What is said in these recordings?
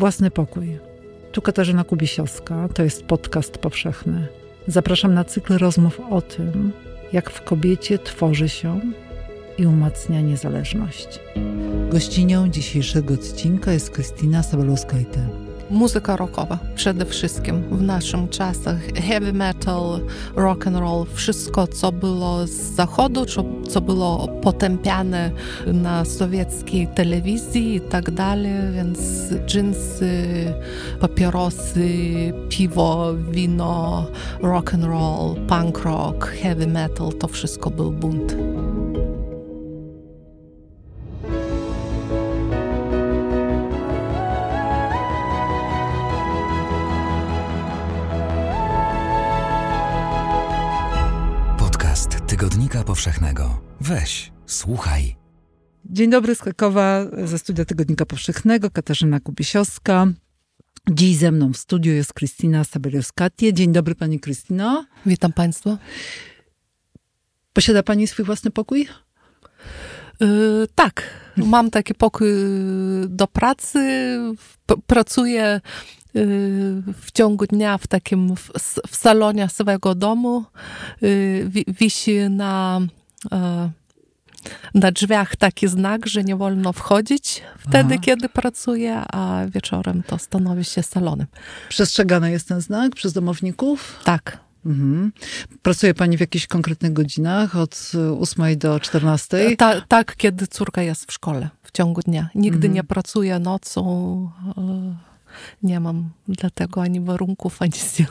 własny pokój. Tu Katarzyna Kubisioska, to jest podcast powszechny. Zapraszam na cykl rozmów o tym, jak w kobiecie tworzy się i umacnia niezależność. Gościnią dzisiejszego odcinka jest Kristina Sabaliauskaitė. Muzyka rockowa przede wszystkim w naszym czasach. Heavy metal, rock and roll, wszystko co było z zachodu, co było potępiane na sowieckiej telewizji i tak dalej, więc dżinsy, papierosy, piwo, wino, rock and roll, punk rock, heavy metal, to wszystko był bunt. Tygodnika Powszechnego. Weź, słuchaj. Dzień dobry z Krakowa, ze studia Tygodnika Powszechnego, Katarzyna Kubisioska. Dziś ze mną w studiu jest Kristina Sabelios-Katia. Dzień dobry Pani Krystyno. Witam Państwa. Posiada Pani swój własny pokój? Tak, mam taki pokój do pracy. Pracuję w ciągu dnia w takim w salonie swojego domu. Wisi na drzwiach taki znak, że nie wolno wchodzić wtedy, kiedy pracuję, a wieczorem to stanowi się salonem. Przestrzegany jest ten znak przez domowników? Tak. Mhm. Pracuje Pani w jakichś konkretnych godzinach, od 8 do 14? Tak, kiedy córka jest w szkole, w ciągu dnia. Nigdy nie pracuję nocą. Nie mam dlatego ani warunków, ani sił.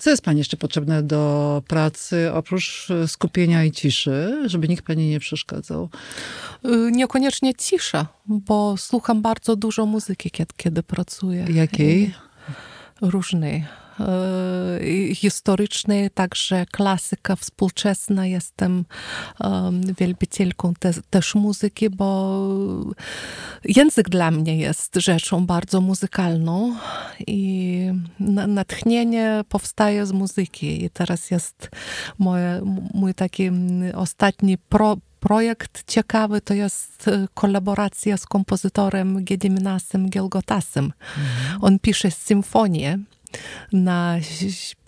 Co jest Pani jeszcze potrzebne do pracy, oprócz skupienia i ciszy, żeby nikt Pani nie przeszkadzał? Niekoniecznie cisza, bo słucham bardzo dużo muzyki, kiedy pracuję. Jakiej? Różnej. Historycznej, także klasyka współczesna. Jestem wielbicielką też muzyki, bo język dla mnie jest rzeczą bardzo muzykalną i natchnienie powstaje z muzyki. I teraz jest mój taki ostatni projekt ciekawy, to jest kolaboracja z kompozytorem Gediminasem Gelgotasem. On pisze symfonię na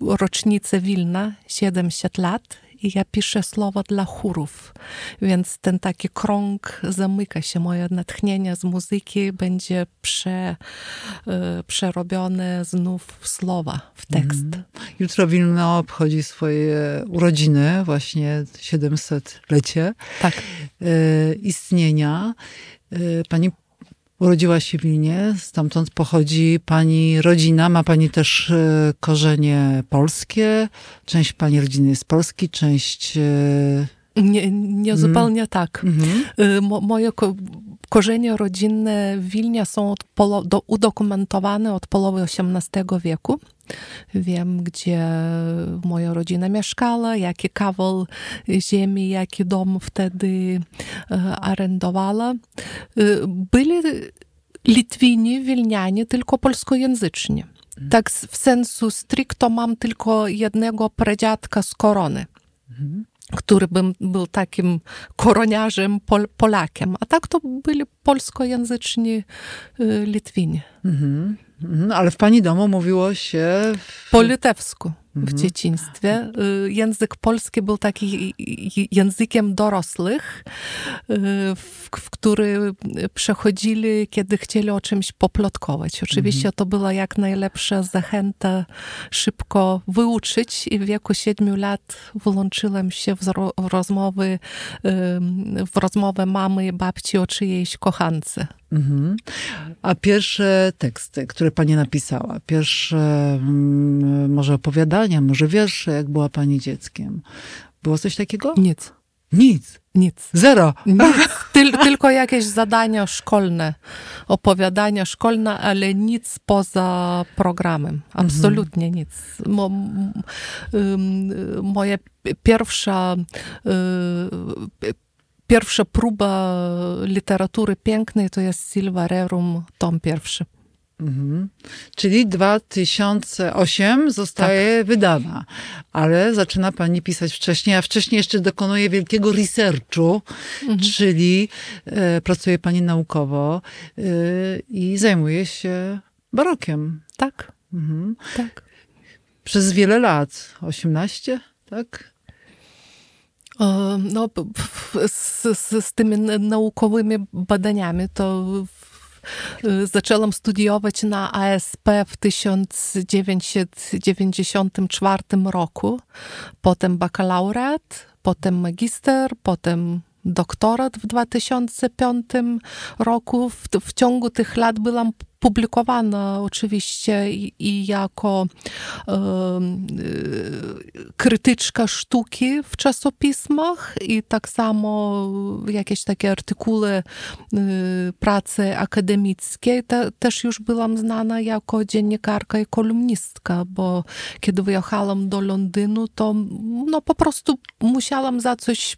rocznicę Wilna, 70 lat, i ja piszę słowa dla chórów. Więc ten taki krąg zamyka się. Moje natchnienie z muzyki będzie przerobione znów w słowa, w tekst. Jutro Wilno obchodzi swoje urodziny, właśnie 700-lecie istnienia. Pani urodziła się w Wilnie, stamtąd pochodzi Pani rodzina. Ma Pani też korzenie polskie. Część Pani rodziny jest z Polski, część... Nie zupełnie tak. Moje korzenie rodzinne w Wilnie są udokumentowane od połowy XVIII wieku. Wiem, gdzie moja rodzina mieszkała, jaki kawał ziemi, jaki dom wtedy arendowała. Byli Litwini, Wilnianie, tylko polskojęzyczni. Tak w sensu stricto mam tylko jednego pradziadka z Korony, który był takim koroniarzem, Polakiem. A tak to byli polskojęzyczni Litwini. Ale w Pani domu mówiło się... Po litewsku w dzieciństwie. Język polski był takim językiem dorosłych, w który przechodzili, kiedy chcieli o czymś poplotkować. Oczywiście to była jak najlepsza zachęta szybko wyuczyć i w wieku 7 lat włączyłam się w rozmowę mamy i babci o czyjejś kochance. A pierwsze teksty, które Pani napisała, pierwsze może opowiadania, może wiersze, jak była Pani dzieckiem, było coś takiego? Nic. Zero. Nic. Tylko jakieś zadania szkolne, opowiadania szkolne, ale nic poza programem. Absolutnie nic. Moja pierwsza próba literatury pięknej to jest Silva Rerum, tom 1. Mhm. Czyli 2008 zostaje wydana, ale zaczyna pani pisać wcześniej, a wcześniej jeszcze dokonuje wielkiego researchu, czyli pracuje pani naukowo i zajmuje się barokiem. Tak. Mhm. Tak. Przez wiele lat, 18, tak? No, z tymi naukowymi badaniami to zaczęłam studiować na ASP w 1994 roku, potem bakalaureat, potem magister, potem doktorat w 2005 roku. W ciągu tych lat byłam publikowana oczywiście i jako krytyczka sztuki w czasopismach i tak samo jakieś takie artykuły, prace akademickie. Też już byłam znana jako dziennikarka i kolumnistka, bo kiedy wyjechałam do Londynu, to no, po prostu musiałam za coś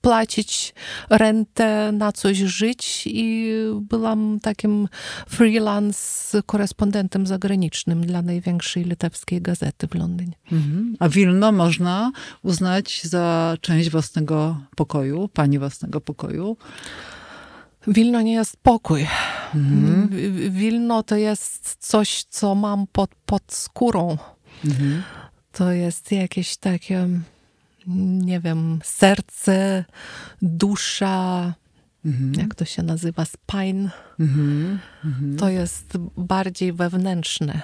płacić rentę, na coś żyć i byłam takim freelance korespondentem zagranicznym dla największej litewskiej gazety w Londynie. Mhm. A Wilno można uznać za część własnego pokoju, pani własnego pokoju? Wilno nie jest pokój. Mhm. Wilno to jest coś, co mam pod skórą. Mhm. To jest jakieś takie... nie wiem, serce, dusza, jak to się nazywa, spine. To jest bardziej wewnętrzne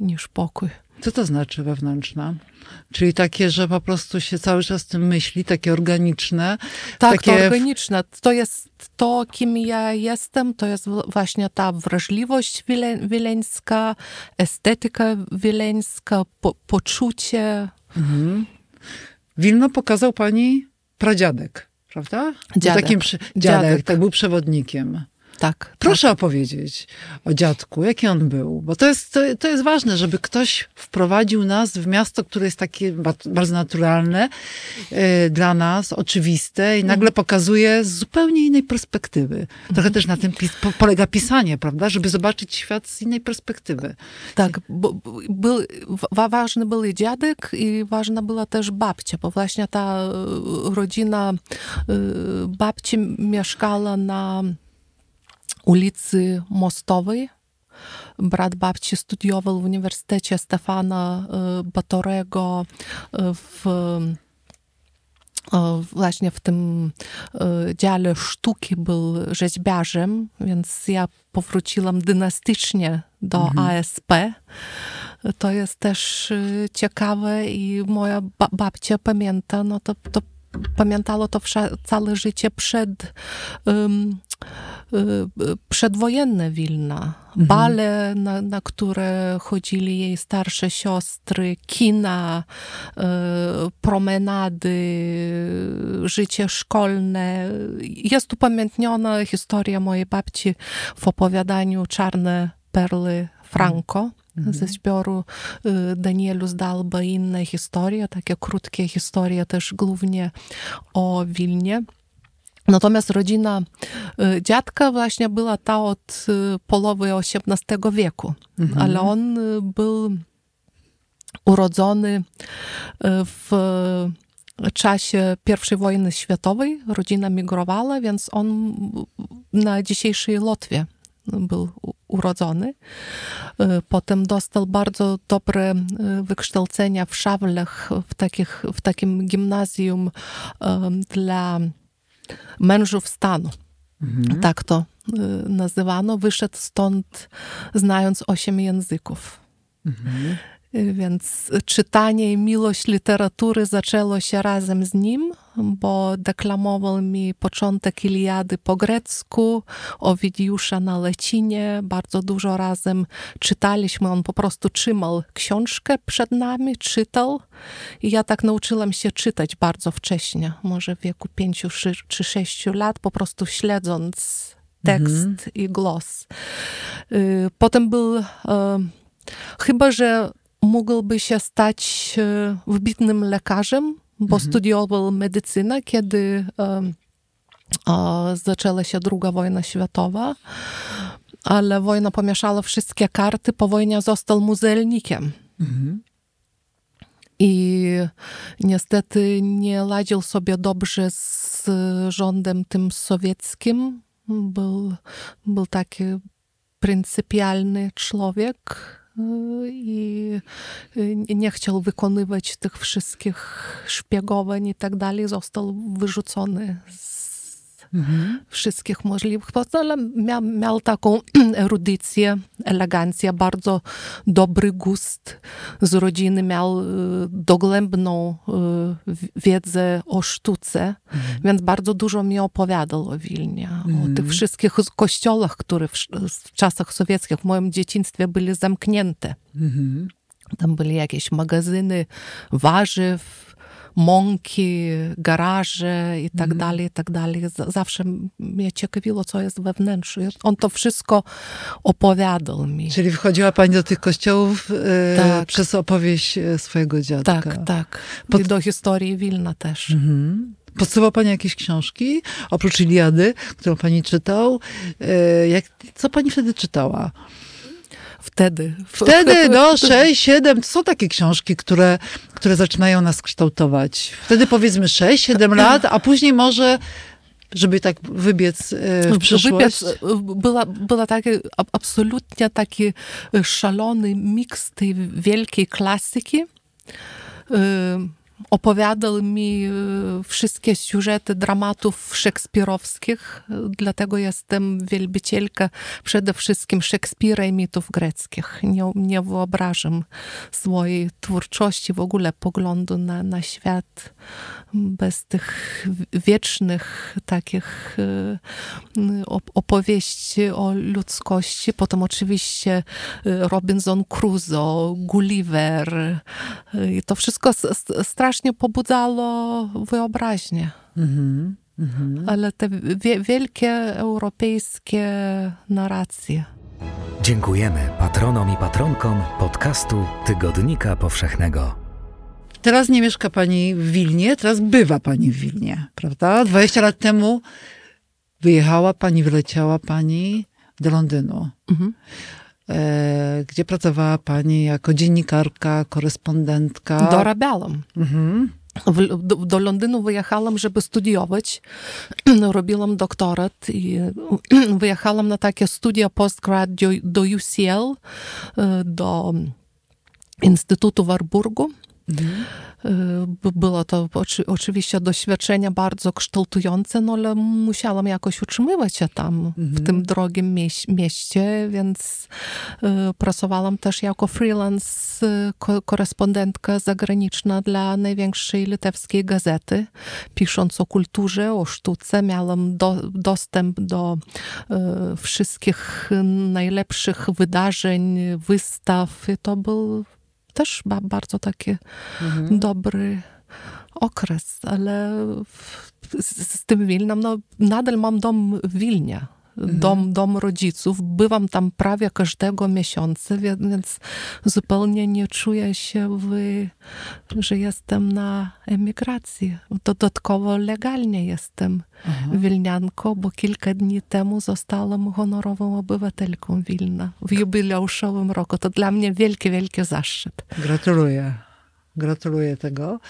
niż pokój. Co to znaczy wewnętrzne? Czyli takie, że po prostu się cały czas tym myśli, takie organiczne. Tak, takie... to organiczne. To jest to, kim ja jestem, to jest właśnie ta wrażliwość wileńska, estetyka wileńska, poczucie. Wilno pokazał pani pradziadek, prawda? Dziadek. Takim dziadek, tak, był przewodnikiem. Tak. Proszę opowiedzieć o dziadku, jaki on był, bo to jest ważne, żeby ktoś wprowadził nas w miasto, które jest takie bardzo naturalne dla nas, oczywiste i nagle pokazuje z zupełnie innej perspektywy. Trochę też na tym polega pisanie, prawda, żeby zobaczyć świat z innej perspektywy. Tak, bo ważny był i dziadek i ważna była też babcia, bo właśnie ta rodzina babci mieszkała na ulicy Mostowej. Brat babci studiował w Uniwersytecie Stefana Batorego właśnie w tym dziale sztuki, był rzeźbiarzem, więc ja powróciłam dynastycznie do ASP. To jest też ciekawe i moja babcia pamięta, no to pamiętała to całe życie przedwojenne Wilna. Bale, na które chodzili jej starsze siostry, kina, promenady, życie szkolne. Jest upamiętniona historia mojej babci w opowiadaniu Czarne perły Franco ze zbioru Danielu Zdalba i inne historie, takie krótkie historie też głównie o Wilnie. Natomiast rodzina dziadka właśnie była ta od połowy XVIII wieku, ale on był urodzony w czasie I wojny światowej. Rodzina migrowała, więc on na dzisiejszej Łotwie był urodzony. Potem dostał bardzo dobre wykształcenia w Szawlach, w takim gimnazjum dla mężów stanu. Tak to nazywano. Wyszedł stąd znając 8 języków. Więc czytanie i miłość literatury zaczęło się razem z nim, bo deklamował mi początek Iliady po grecku, Owidiusza na łacinie, bardzo dużo razem czytaliśmy. On po prostu trzymał książkę przed nami, czytał i ja tak nauczyłam się czytać bardzo wcześnie, może w wieku 5 czy 6 lat, po prostu śledząc tekst i głos. Potem był, chyba że mógłby się stać wybitnym lekarzem, bo studiował medycynę, kiedy zaczęła się II wojna światowa. ale wojna pomieszała wszystkie karty. Po wojnie został muzealnikiem. Mhm. I niestety nie ladził sobie dobrze z rządem tym sowieckim. Był taki pryncypialny człowiek i nie chciał wykonywać tych wszystkich szpiegowań i tak dalej. Został wyrzucony z wszystkich możliwych. Ale miał taką erudycję, elegancję, bardzo dobry gust z rodziny. Miał dogłębną wiedzę o sztuce, więc bardzo dużo mi opowiadał o Wilnie, o tych wszystkich kościołach, które w czasach sowieckich w moim dzieciństwie były zamknięte. Tam były jakieś magazyny warzyw, mąki, garaże i tak dalej, i tak dalej. Zawsze mnie ciekawiło, co jest we wnętrzu. On to wszystko opowiadał mi. Czyli wchodziła pani do tych kościołów przez opowieść swojego dziadka. Tak, tak. I do historii Wilna też. Podsuwał pani jakieś książki, oprócz Iliady, którą pani czytał? Co pani wtedy czytała? Wtedy, no 6, 7, to są takie książki, które zaczynają nas kształtować. Wtedy powiedzmy 6, 7 lat, a później może, żeby tak wybiec w przyszłość. Była taki, absolutnie taki szalony miks tej wielkiej klasyki. Opowiadał mi wszystkie siużety dramatów szekspirowskich, dlatego jestem wielbicielka przede wszystkim Szekspira i mitów greckich. Nie wyobrażam swojej twórczości, w ogóle poglądu na świat bez tych wiecznych takich opowieści o ludzkości. Potem oczywiście Robinson Crusoe, Gulliver i to wszystko strasznie pobudzało wyobraźnię. Ale te wielkie europejskie narracje. Dziękujemy patronom i patronkom podcastu Tygodnika Powszechnego. Teraz nie mieszka pani w Wilnie, teraz bywa pani w Wilnie, prawda? 20 lat temu wyjechała pani, wyleciała pani do Londynu. Gdzie pracowała pani jako dziennikarka, korespondentka. Dorabiałam. Do Londynu wyjechałam, żeby studiować. Robiłam doktorat i wyjechałam na takie studia postgrad do UCL, do Instytutu Warburgu. Było to oczywiście doświadczenie bardzo kształtujące, no ale musiałam jakoś utrzymywać się tam, w tym drogim mieście, więc pracowałam też jako freelance korespondentka zagraniczna dla największej litewskiej gazety, pisząc o kulturze, o sztuce. Miałam dostęp do wszystkich najlepszych wydarzeń, wystaw i to był też bardzo taki dobry okres, ale z tym Wilnem, no nadal mam dom w Wilnie, dom rodziców, bywam tam prawie każdego miesiąca, więc zupełnie nie czuję się, że jestem na emigracji. Dodatkowo legalnie jestem Wilnianką, bo kilka dni temu zostałam honorową obywatelką Wilna w jubileuszowym roku. To dla mnie wielki, wielki zaszczyt. Gratuluję. Gratuluję tego.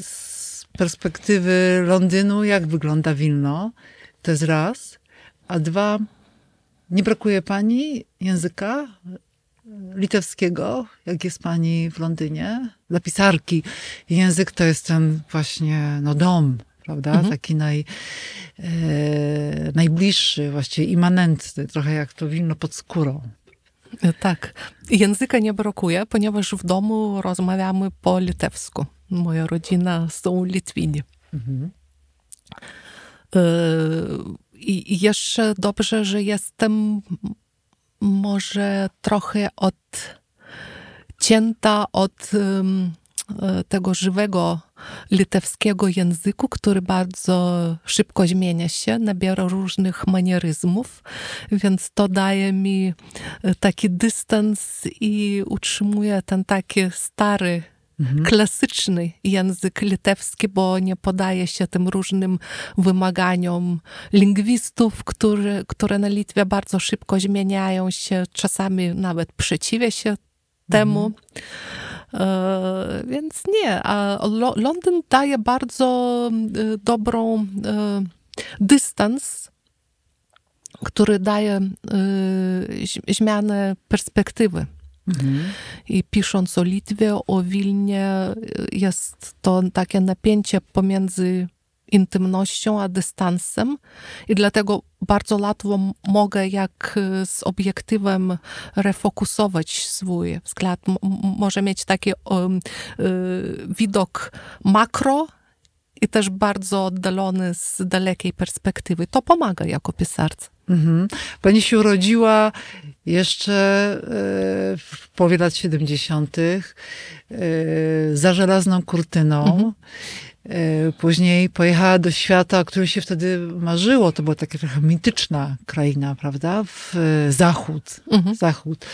Z perspektywy Londynu, jak wygląda Wilno? To jest raz. A dwa, nie brakuje pani języka litewskiego, jak jest pani w Londynie? Dla pisarki język to jest ten właśnie dom, prawda? Taki najbliższy, właściwie immanentny, trochę jak to Wilno pod skórą. Tak. Języka nie brakuje, ponieważ w domu rozmawiamy po litewsku. Moja rodzina są Litwini. I jeszcze dobrze, że jestem może trochę odcięta od tego żywego litewskiego języku, który bardzo szybko zmienia się, nabiera różnych manieryzmów, więc to daje mi taki dystans i utrzymuje ten taki stary klasyczny język litewski, bo nie podaje się tym różnym wymaganiom lingwistów, które na Litwie bardzo szybko zmieniają się, czasami nawet przeciwnie się temu. Więc nie, a Londyn daje bardzo dobrą dystans, który daje zmianę perspektywy. I pisząc o Litwie, o Wilnie, jest to takie napięcie pomiędzy intymnością a dystansem i dlatego bardzo łatwo mogę jak z obiektywem refokusować swój wzgląd. Może mieć taki widok makro i też bardzo oddalony z dalekiej perspektywy. To pomaga jako pisarce. Pani się urodziła jeszcze w połowie lat 70. Za żelazną kurtyną. Później pojechała do świata, o którym się wtedy marzyło. To była taka trochę mityczna kraina, prawda? Zachód. Zachód.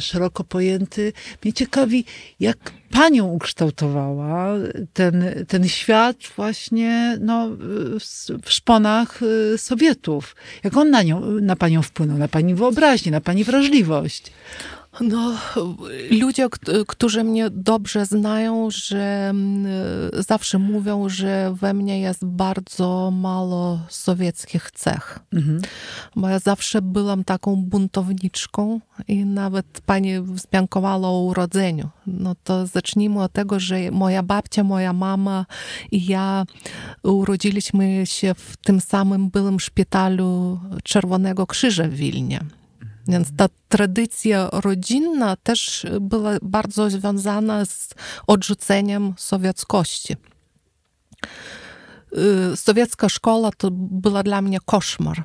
Szeroko pojęty. Mnie ciekawi, jak panią ukształtowała ten świat właśnie w szponach Sowietów. Jak on na panią wpłynął, na pani wyobraźnię, na pani wrażliwość. Ludzie, którzy mnie dobrze znają, że zawsze mówią, że we mnie jest bardzo mało sowieckich cech. Bo ja zawsze byłam taką buntowniczką i nawet pani wzmiankowała o urodzeniu. To zacznijmy od tego, że moja babcia, moja mama i ja urodziliśmy się w tym samym byłym szpitalu Czerwonego Krzyża w Wilnie. Więc ta tradycja rodzinna też była bardzo związana z odrzuceniem sowieckości. Sowiecka szkoła to była dla mnie koszmar.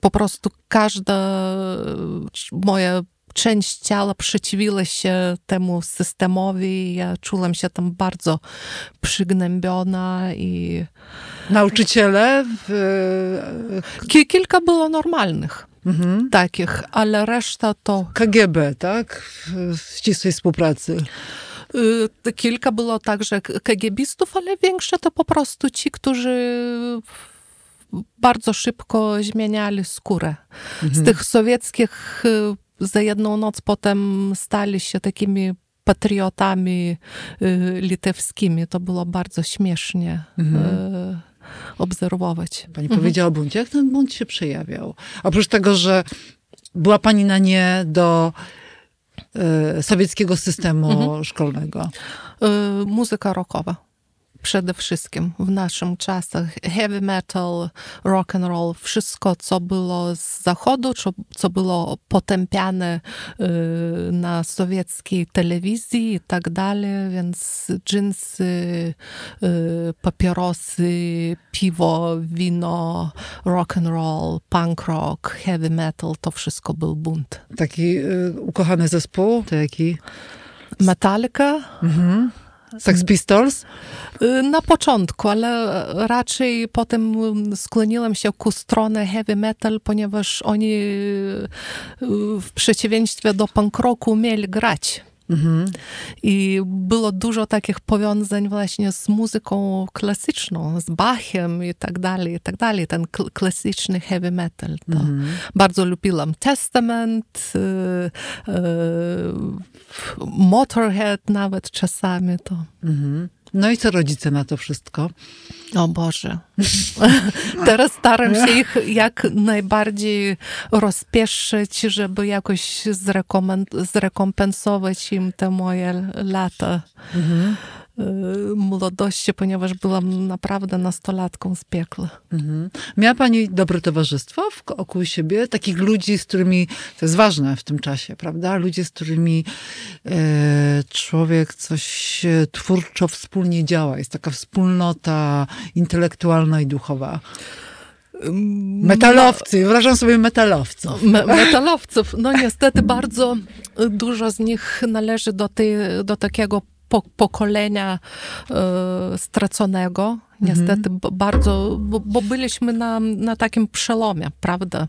Po prostu każda moja część ciała przeciwila się temu systemowi. Ja czułam się tam bardzo przygnębiona i... Nauczyciele? Kilka było normalnych. Takich, ale reszta to... KGB, tak? W ścisłej współpracy. Kilka było także KGBistów, ale większe to po prostu ci, którzy bardzo szybko zmieniali skórę. Z tych sowieckich za jedną noc potem stali się takimi patriotami litewskimi. To było bardzo śmiesznie. Obserwować. Pani powiedziała o buncie. Jak ten bunt się przejawiał? Oprócz tego, że była pani na nie do sowieckiego systemu szkolnego. Muzyka rockowa. Przede wszystkim w naszym czasach. Heavy metal, rock and roll, wszystko, co było z zachodu, co było potępiane na sowieckiej telewizji i tak dalej, więc dżinsy, papierosy, piwo, wino, rock and roll, punk rock, heavy metal, to wszystko był bunt. Taki ukochany zespół? To jaki? Metallica. Sex Pistols? Na początku, ale raczej potem skłoniłam się ku stronie heavy metal, ponieważ oni w przeciwieństwie do punk rocku umieli grać. I było dużo takich powiązań właśnie z muzyką klasyczną, z Bachem i tak dalej, i tak dalej. Ten klasyczny heavy metal. To bardzo lubiłam Testament, Motorhead nawet czasami to. I co rodzice na to wszystko? O Boże. Teraz staram się ich jak najbardziej rozpieszyć, żeby jakoś zrekompensować im te moje lata młodości, ponieważ byłam naprawdę nastolatką z piekła. Miała pani dobre towarzystwo wokół siebie? Takich ludzi, z którymi, to jest ważne w tym czasie, prawda? Ludzie, z którymi człowiek coś twórczo wspólnie działa. Jest taka wspólnota intelektualna i duchowa. Metalowcy, wyobrażam sobie metalowców. Metalowców, niestety bardzo dużo z nich należy do takiego pokolenia straconego. Niestety bardzo, bo byliśmy na takim przełomie, prawda?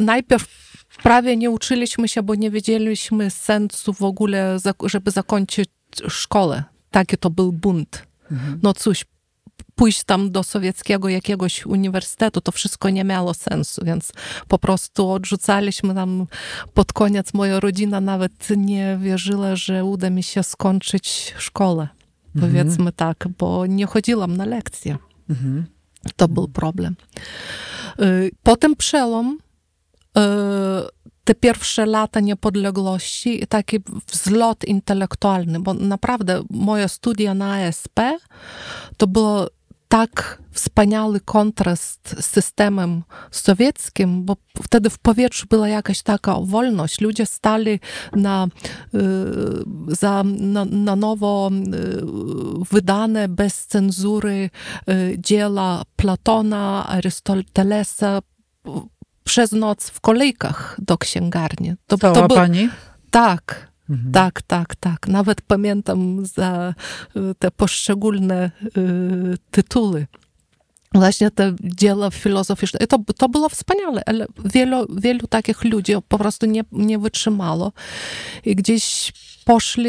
Najpierw prawie nie uczyliśmy się, bo nie wiedzieliśmy sensu w ogóle, żeby zakończyć szkołę. Taki to był bunt. Mhm. No cóż, pójść tam do sowieckiego jakiegoś uniwersytetu, to wszystko nie miało sensu, więc po prostu odrzucaliśmy tam. Pod koniec moja rodzina nawet nie wierzyła, że uda mi się skończyć szkołę. Mhm. Powiedzmy tak, bo nie chodziłam na lekcje. Mhm. To był problem. Potem przełom, te pierwsze lata niepodległości, taki wzlot intelektualny, bo naprawdę moje studia na ASP to było tak wspaniały kontrast z systemem sowieckim, bo wtedy w powietrzu była jakaś taka wolność. Ludzie stali na nowo wydane, bez cenzury dzieła Platona, Arystotelesa przez noc w kolejkach do księgarni. Stała pani? Tak. Mhm. Tak. Nawet pamiętam za te poszczególne tytuły. Właśnie te dzieła filozoficzne. I to było wspaniale, ale wielu takich ludzi po prostu nie wytrzymało. I gdzieś poszli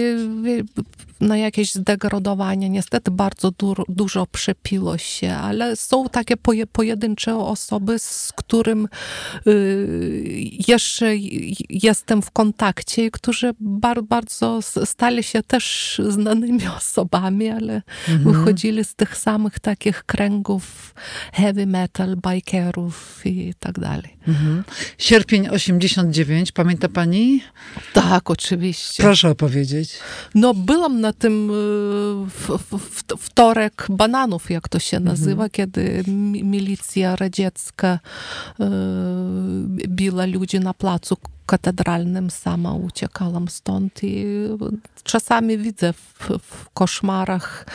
na jakieś zdegradowanie. Niestety bardzo dużo przepiło się, ale są takie pojedyncze osoby, z którym jeszcze jestem w kontakcie i którzy bardzo stali się też znanymi osobami, ale wychodzili z tych samych takich kręgów heavy metal, bikerów i tak dalej. Mhm. Sierpień 89, pamięta pani? Tak, oczywiście. Proszę opowiedzieć. No, byłam na tym wtorek bananów, jak to się nazywa, kiedy milicja radziecka biła ludzi na placu katedralnym. Sama uciekałam stąd i czasami widzę w koszmarach,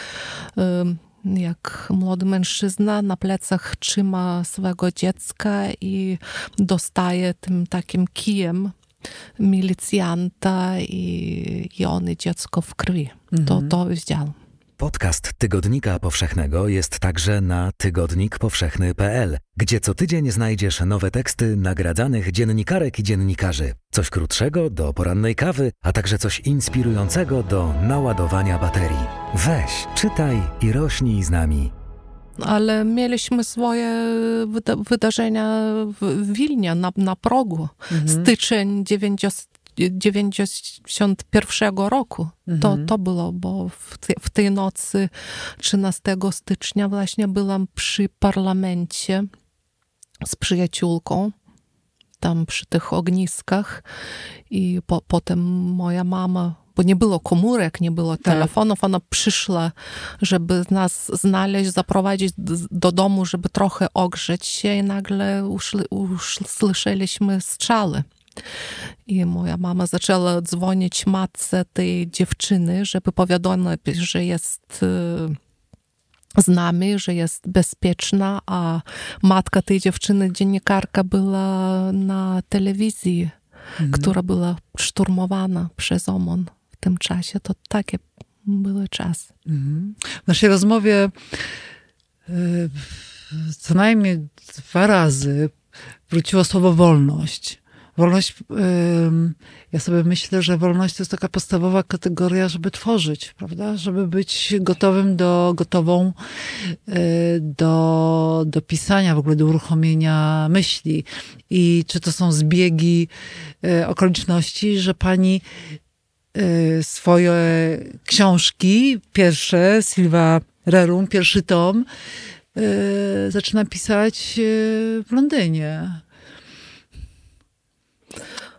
jak młody mężczyzna na plecach trzyma swego dziecka i dostaje tym takim kijem milicjanta i on i dziecko w krwi. To widziałam. Podcast Tygodnika Powszechnego jest także na tygodnikpowszechny.pl, gdzie co tydzień znajdziesz nowe teksty nagradzanych dziennikarek i dziennikarzy. Coś krótszego do porannej kawy, a także coś inspirującego do naładowania baterii. Weź, czytaj i rośnij z nami. Ale mieliśmy swoje wydarzenia w Wilnie na progu. Styczeń 91 roku. To było, bo w tej nocy 13 stycznia właśnie byłam przy parlamencie z przyjaciółką, tam przy tych ogniskach i potem moja mama, bo nie było komórek, nie było telefonów, ona przyszła, żeby nas znaleźć, zaprowadzić do domu, żeby trochę ogrzeć się i nagle usłyszeliśmy strzały. I moja mama zaczęła dzwonić matce tej dziewczyny, żeby powiadomiła, że jest z nami, że jest bezpieczna, a matka tej dziewczyny, dziennikarka, była na telewizji, która była szturmowana przez OMON. W tym czasie to takie były czasy. W naszej rozmowie co najmniej dwa razy wróciło słowo wolność. Wolność, ja sobie myślę, że wolność to jest taka podstawowa kategoria, żeby tworzyć, prawda? Żeby być gotową do pisania, w ogóle do uruchomienia myśli. I czy to są zbiegi okoliczności, że pani swoje książki pierwsze, Silva Rerum, pierwszy tom, zaczyna pisać w Londynie.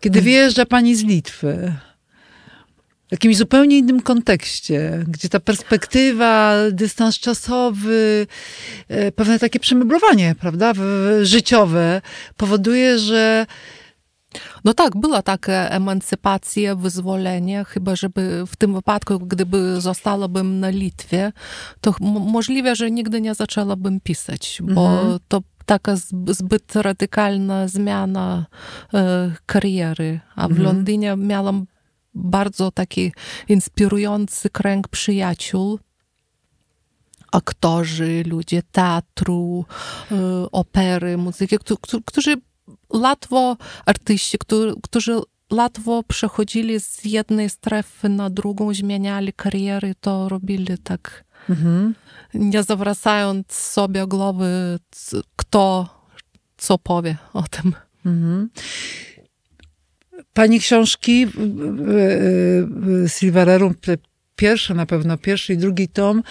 Kiedy wyjeżdża pani z Litwy, w jakimś zupełnie innym kontekście, gdzie ta perspektywa, dystans czasowy, pewne takie przemeblowanie, prawda, życiowe powoduje, że... No tak, była taka emancypacja, wyzwolenie, chyba żeby w tym wypadku, gdyby zostałabym na Litwie, to możliwe, że nigdy nie zaczęłabym pisać, bo to taka zbyt radykalna zmiana kariery. A w Londynie miałam bardzo taki inspirujący kręg przyjaciół, aktorzy, ludzie teatru, opery, muzyki, którzy łatwo artyści, którzy łatwo przechodzili z jednej strefy na drugą, zmieniali kariery, to robili tak, nie zawracając sobie głowy, kto co powie o tym. Mhm. Pani książki Silva Rerum, pierwsza na pewno, pierwszy i drugi tom,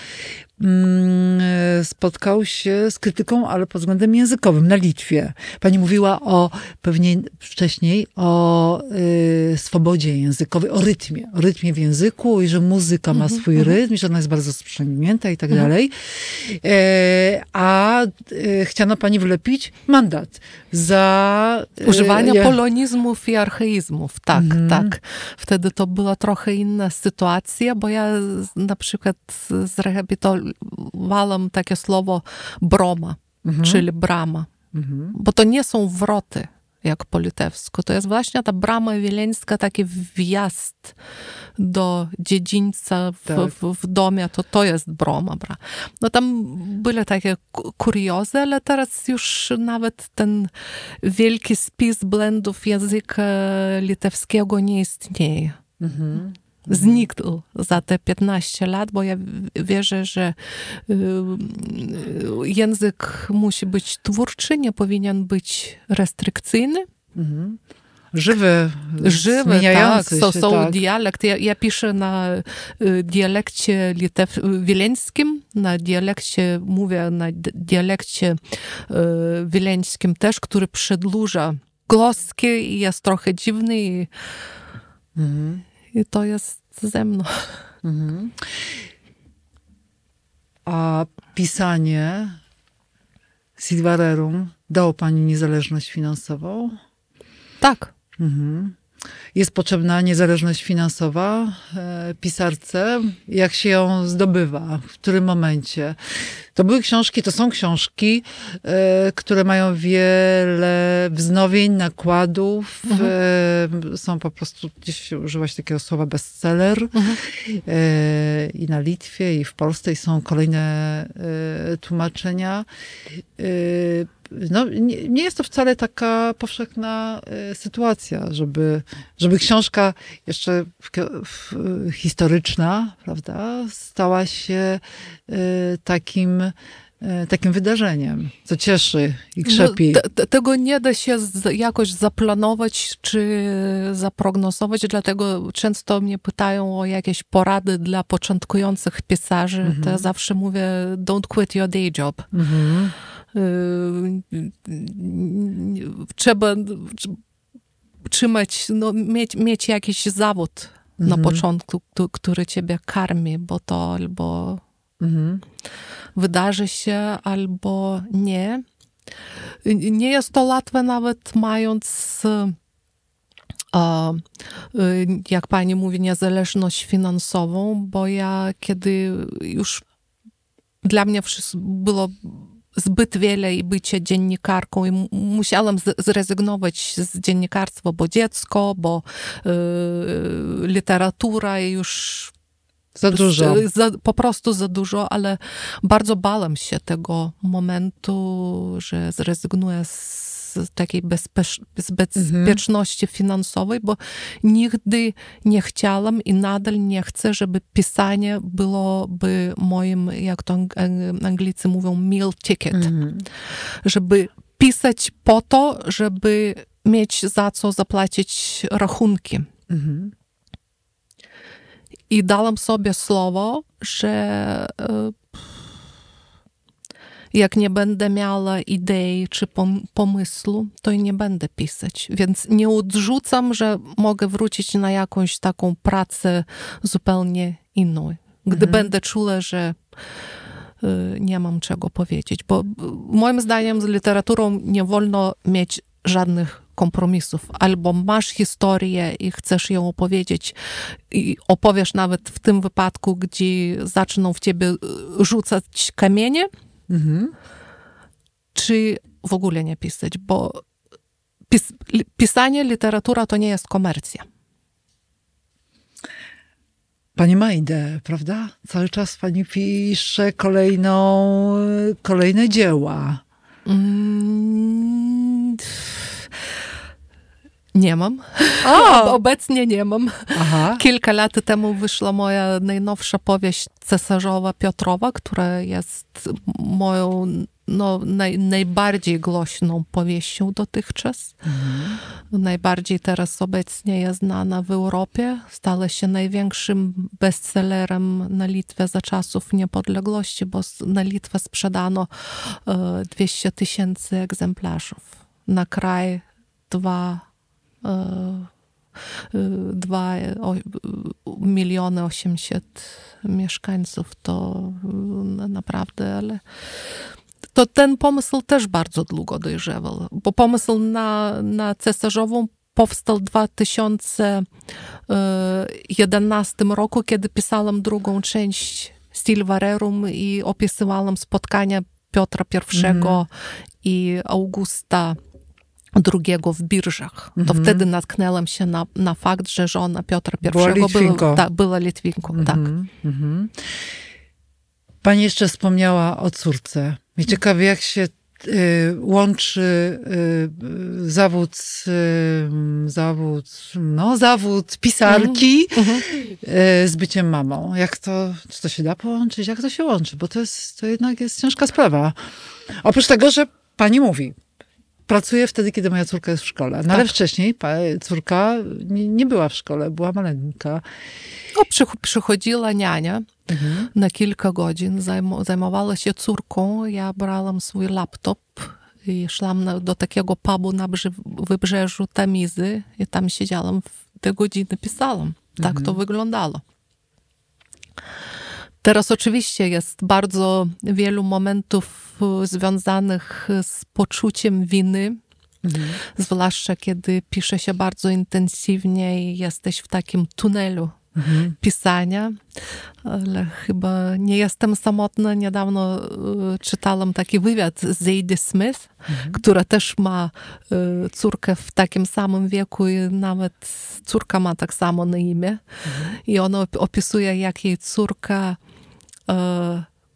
spotkał się z krytyką, ale pod względem językowym na Litwie. Pani mówiła o, pewnie wcześniej, o swobodzie językowej, o rytmie w języku i że muzyka ma swój rytm i że ona jest bardzo sprzęgnięta i tak dalej. Chciano pani wlepić mandat za... używania polonizmów i archeizmów. Tak, tak. Wtedy to była trochę inna sytuacja, bo ja na przykład zrehabilitowałam takie słowo broma, czyli brama. Bo to nie są wroty, jak po litewsku. To jest właśnie ta brama wileńska, taki wjazd do dziedzińca w domie, to jest broma. No tam były takie kuriozy, ale teraz już nawet ten wielki spis blendów języka litewskiego nie istnieje. Zniknął za te 15 lat, bo ja wierzę, że język musi być twórczy, nie powinien być restrykcyjny. Żywy, tak. Są dialekty. Ja piszę na dialekcie wileńskim, mówię na dialekcie wileńskim też, który przedłuża głoski i jest trochę dziwny i to jest ze mną. A pisanie Silva Rerum dało pani niezależność finansową? Tak. Jest potrzebna niezależność finansowa pisarce. Jak się ją zdobywa? W którym momencie? To są książki, które mają wiele wznowień, nakładów. Są po prostu, gdzieś użyłaś takiego słowa bestseller. I na Litwie, i w Polsce, i są kolejne tłumaczenia. Nie jest to wcale taka powszechna sytuacja, żeby książka jeszcze historyczna, prawda, stała się takim wydarzeniem, co cieszy i krzepi. Tego nie da się jakoś zaplanować czy zaprognozować, dlatego często mnie pytają o jakieś porady dla początkujących pisarzy. To ja zawsze mówię, don't quit your day job. Trzeba trzymać, mieć jakiś zawód na początku, który ciebie karmi, bo to albo wydarzy się, albo nie. Nie jest to łatwe nawet mając, jak pani mówi, niezależność finansową, bo ja kiedy już dla mnie wszystko było zbyt wiele i bycie dziennikarką i musiałam zrezygnować z dziennikarstwa, bo dziecko, bo literatura i już za dużo. Po prostu za dużo, ale bardzo bałam się tego momentu, że zrezygnuję z takiej bezpieczności finansowej, bo nigdy nie chciałam i nadal nie chcę, żeby pisanie byłoby moim, jak to Anglicy mówią, meal ticket. Żeby pisać po to, żeby mieć za co zapłacić rachunki. I dałam sobie słowo, że jak nie będę miała idei czy pomysłu, to i nie będę pisać. Więc nie odrzucam, że mogę wrócić na jakąś taką pracę zupełnie inną. Gdy będę czuła, że nie mam czego powiedzieć. Bo moim zdaniem z literaturą nie wolno mieć żadnych kompromisów. Albo masz historię i chcesz ją opowiedzieć i opowiesz nawet w tym wypadku, gdzie zaczną w ciebie rzucać kamienie, czy w ogóle nie pisać, bo pisanie, literatura to nie jest komercja. Pani ma ideę, prawda? Cały czas pani pisze kolejne dzieła. Nie mam. Obecnie nie mam. Aha. Kilka lat temu wyszła moja najnowsza powieść Cesarzowa Piotrowa, która jest moją najbardziej głośną powieścią dotychczas. Mhm. Najbardziej teraz obecnie jest znana w Europie. Stała się największym bestsellerem na Litwie za czasów niepodległości, bo na Litwę sprzedano 200 000 egzemplarzy. Na kraj 2,8 miliona mieszkańców. To naprawdę, ale to ten pomysł też bardzo długo dojrzewał, bo pomysł na Cesarzową powstał w 2011 roku, kiedy pisałam drugą część Silva Rerum i opisywałam spotkania Piotra I i Augusta drugiego w Birżach. To wtedy natknęłam się na fakt, że żona Piotra I była Litwinką. Tak. Pani jeszcze wspomniała o córce. Mnie ciekawi, jak się łączy zawód pisarki z byciem mamą. Czy to się da połączyć? Jak to się łączy? Bo to jednak jest ciężka sprawa. Oprócz tego, że pani mówi, pracuję wtedy, kiedy moja córka jest w szkole. No tak. Ale wcześniej córka nie była w szkole, była maleńka. Przychodziła niania na kilka godzin, zajmowała się córką. Ja brałam swój laptop i szłam do takiego pubu na wybrzeżu Tamizy i tam siedziałam te godziny, pisałam. Tak to wyglądało. Teraz oczywiście jest bardzo wielu momentów związanych z poczuciem winy, zwłaszcza kiedy pisze się bardzo intensywnie i jesteś w takim tunelu pisania, ale chyba nie jestem samotna. Niedawno czytałam taki wywiad z Zadie Smith, która też ma córkę w takim samym wieku i nawet córka ma tak samo na imię. I ona opisuje, jak jej córka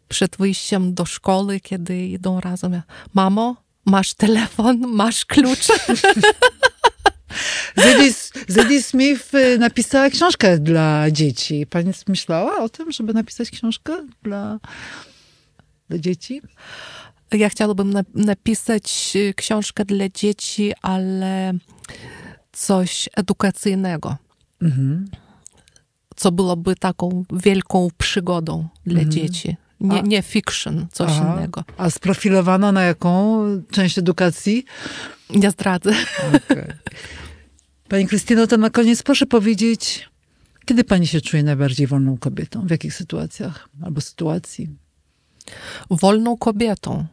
przed wyjściem do szkoły, kiedy idą razem, mamo, masz telefon, masz klucz. Zadie Smith napisała książkę dla dzieci. Pani myślała o tym, żeby napisać książkę dla dzieci? Ja chciałabym napisać książkę dla dzieci, ale coś edukacyjnego. Co byłoby taką wielką przygodą dla dzieci. Nie fiction, coś innego. A sprofilowano na jaką część edukacji? Nie zdradzę. Okay. Pani Krystyno, to na koniec proszę powiedzieć, kiedy pani się czuje najbardziej wolną kobietą? W jakich sytuacjach albo sytuacji? Wolną kobietą.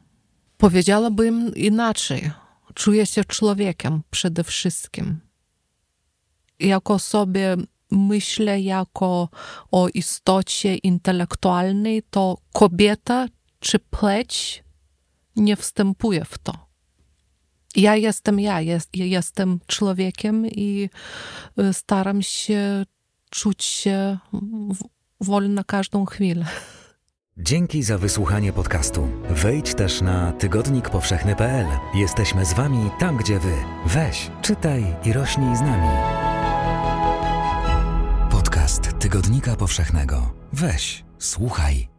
Powiedziałabym inaczej. Czuję się człowiekiem przede wszystkim. Jako sobie myślę o istocie intelektualnej, to kobieta czy płeć nie wstępuje w to. Ja jestem człowiekiem i staram się czuć się wolna każdą chwilę. Dzięki za wysłuchanie podcastu. Wejdź też na tygodnikpowszechny.pl. Jesteśmy z wami tam, gdzie wy. Weź, czytaj i rośnij z nami. Podcast Tygodnika Powszechnego. Weź, słuchaj.